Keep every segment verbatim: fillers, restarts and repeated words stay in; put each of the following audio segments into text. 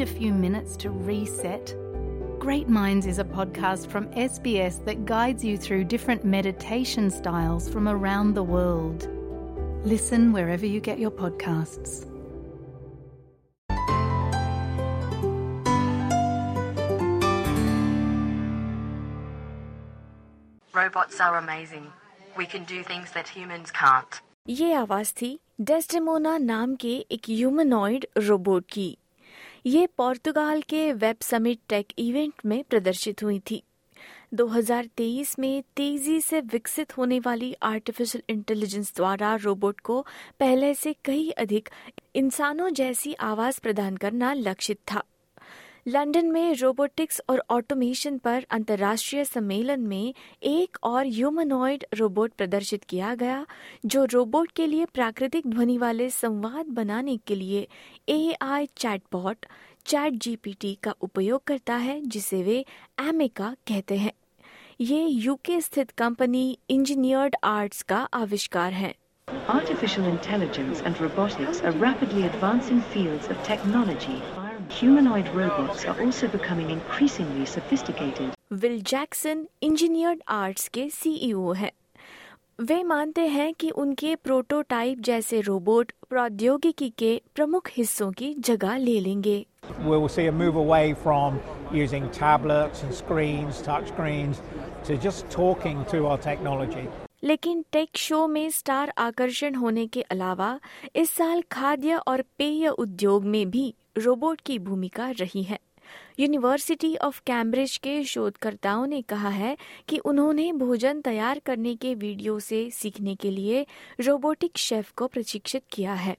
need a few minutes to reset? Great Minds is a podcast from S B S that guides you through different meditation styles from around the world. Listen wherever you get your podcasts. Robots are amazing. We can do things that humans can't. ये आवाज़ थी Desdemona नाम के एक humanoid robot की। ये पोर्तुगाल के web summit tech event में प्रदर्शित हुई थी। दो हज़ार तेईस में तेजी से विकसित होने वाली आर्टिफिशियल इंटेलिजेंस द्वारा रोबोट को पहले से कहीं अधिक इंसानों जैसी आवाज़ प्रदान करना लक्षित था। लंदन में रोबोटिक्स और ऑटोमेशन पर अंतर्राष्ट्रीय सम्मेलन में एक और ह्यूमनॉइड रोबोट प्रदर्शित किया गया, जो रोबोट के लिए प्राकृतिक ध्वनि वाले संवाद बनाने के लिए एआई चैटबॉट चैट जीपीटी का उपयोग करता है, जिसे वे एमेका कहते हैं। ये यूके स्थित कंपनी इंजीनियर्ड आर्ट्स का आविष्कार है। Artificial intelligence and robotics are rapidly advancing fields of technology. Humanoid robots are also becoming increasingly sophisticated. Will Jackson Engineered Arts के C E O हैं। वे मानते हैं कि उनके प्रोटोटाइप जैसे रोबोट प्रौद्योगिकी के प्रमुख हिस्सों की जगह ले लेंगे। We will see a move away from using tablets and screens, touch screens, to just talking to our technology. लेकिन टेक शो में स्टार आकर्षण होने के अलावा इस साल खाद्य और पेय उद्योग में भी रोबोट की भूमिका रही है। यूनिवर्सिटी ऑफ कैम्ब्रिज के शोधकर्ताओं ने कहा है कि उन्होंने भोजन तैयार करने के वीडियो से सीखने के लिए रोबोटिक शेफ को प्रशिक्षित किया है।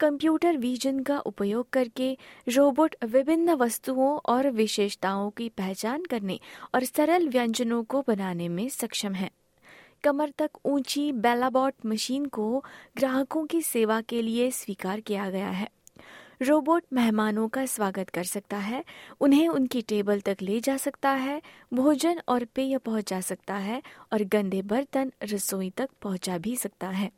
कंप्यूटर विजन का उपयोग करके रोबोट विभिन्न वस्तुओं और विशेषताओं की पहचान करने और सरल व्यंजनों को बनाने में सक्षम है। कमर तक ऊंची बेलाबॉट मशीन को ग्राहकों की सेवा के लिए स्वीकार किया गया है। रोबोट मेहमानों का स्वागत कर सकता है, उन्हें उनकी टेबल तक ले जा सकता है, भोजन और पेय पहुंचा सकता है और गंदे बर्तन रसोई तक पहुंचा भी सकता है।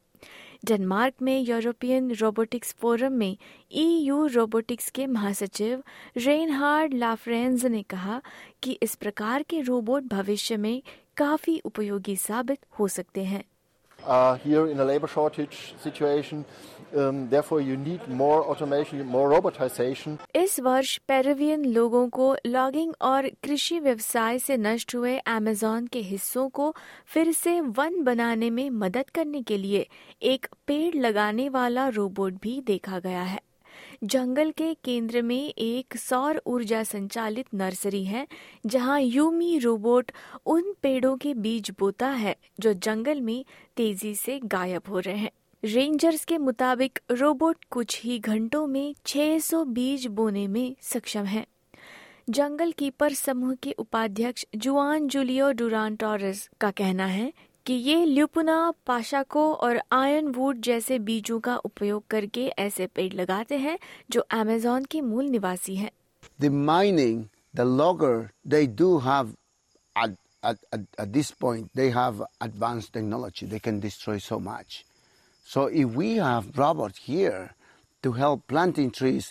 डेनमार्क में यूरोपियन रोबोटिक्स फोरम में ईयू रोबोटिक्स के महासचिव रेनहार्ड लाफ्रेंज ने कहा कि इस प्रकार के रोबोट भविष्य में काफी उपयोगी साबित हो सकते हैं। Uh, here in a labor shortage situation, um, therefore you need more automation, more robotization. इस वर्ष पेरुवियन लोगों को लॉगिंग और कृषि व्यवसाय से नष्ट हुए अमेज़न के हिस्सों को फिर से वन बनाने में मदद करने के लिए एक पेड़ लगाने वाला रोबोट भी देखा गया है। जंगल के केंद्र में एक सौर ऊर्जा संचालित नर्सरी है, जहां यूमी रोबोट उन पेड़ों के बीज बोता है जो जंगल में तेजी से गायब हो रहे हैं। रेंजर्स के मुताबिक रोबोट कुछ ही घंटों में छह सौ बीज बोने में सक्षम है। जंगल कीपर समूह के उपाध्यक्ष जुआन जूलियो डुरान टॉरेस का कहना है कि ये ल्यूपुना पाशाको और आयरनवुड जैसे बीजों का उपयोग करके ऐसे पेड़ लगाते हैं जो अमेज़न के मूल निवासी हैं। The mining, the logger, they do have at at at this point they have advanced technology. They can destroy so much. So if we have robots here to help planting trees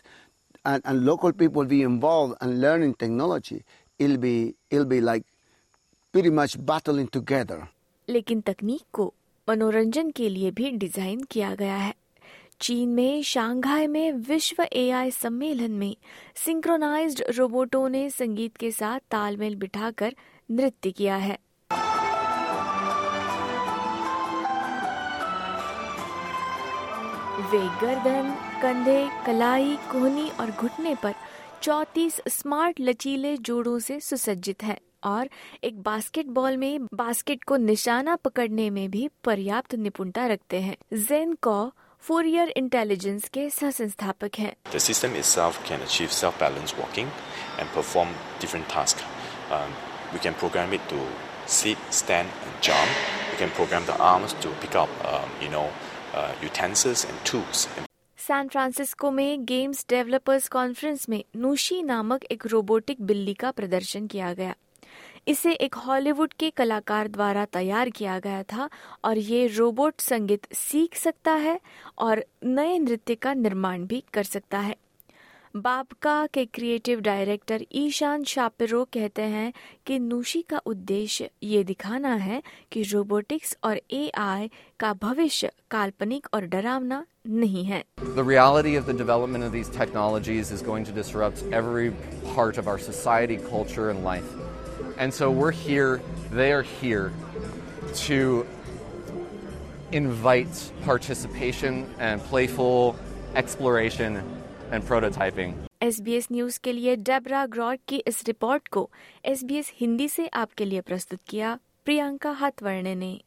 and and local people be involved and learning technology, it'll be it'll be like pretty much battling together. लेकिन तकनीक को मनोरंजन के लिए भी design किया गया है। चीन में शांघाई में विश्व एआई सम्मेलन में सिंक्रोनाइज्ड रोबोटों ने संगीत के साथ तालमेल बिठाकर नृत्य किया है। वे गर्दन, कंधे, कलाई, कोहनी और घुटने पर चौंतीस स्मार्ट लचीले जोड़ों से सुसज्जित है और एक बास्केटबॉल में बास्केट को निशाना पकड़ने में भी पर्याप्त निपुणता रखते हैं। जेन कॉ फोरियर इंटेलिजेंस के सह-संस्थापक हैं। The system itself can achieve self-balanced walking and perform different tasks. Um, we can program it to sit, stand, and jump. We can program the arms to pick up, um, you know, uh, utensils and tools. San Francisco में games developers conference में नूशी नामक एक robotic बिल्ली का प्रदर्शन किया गया। इसे एक हॉलीवुड के कलाकार द्वारा तैयार किया गया था और ये रोबोट संगीत सीख सकता है और नए नृत्य का निर्माण भी कर सकता है। बाबका के क्रिएटिव डायरेक्टर ईशान शापिरो कहते हैं कि नूशी का उद्देश्य ये दिखाना है कि रोबोटिक्स और एआई का भविष्य काल्पनिक और डरावना नहीं है। The reality of the development of these technologies is going to disrupt every part of our society, culture and life. And so we're here, they are here to invite participation and playful exploration and prototyping. S B S news के लिए Debra ग्रॉर्क की इस report को S B S Hindi से आपके लिए प्रस्तुत किया प्रियंका हाथवर्णे ने।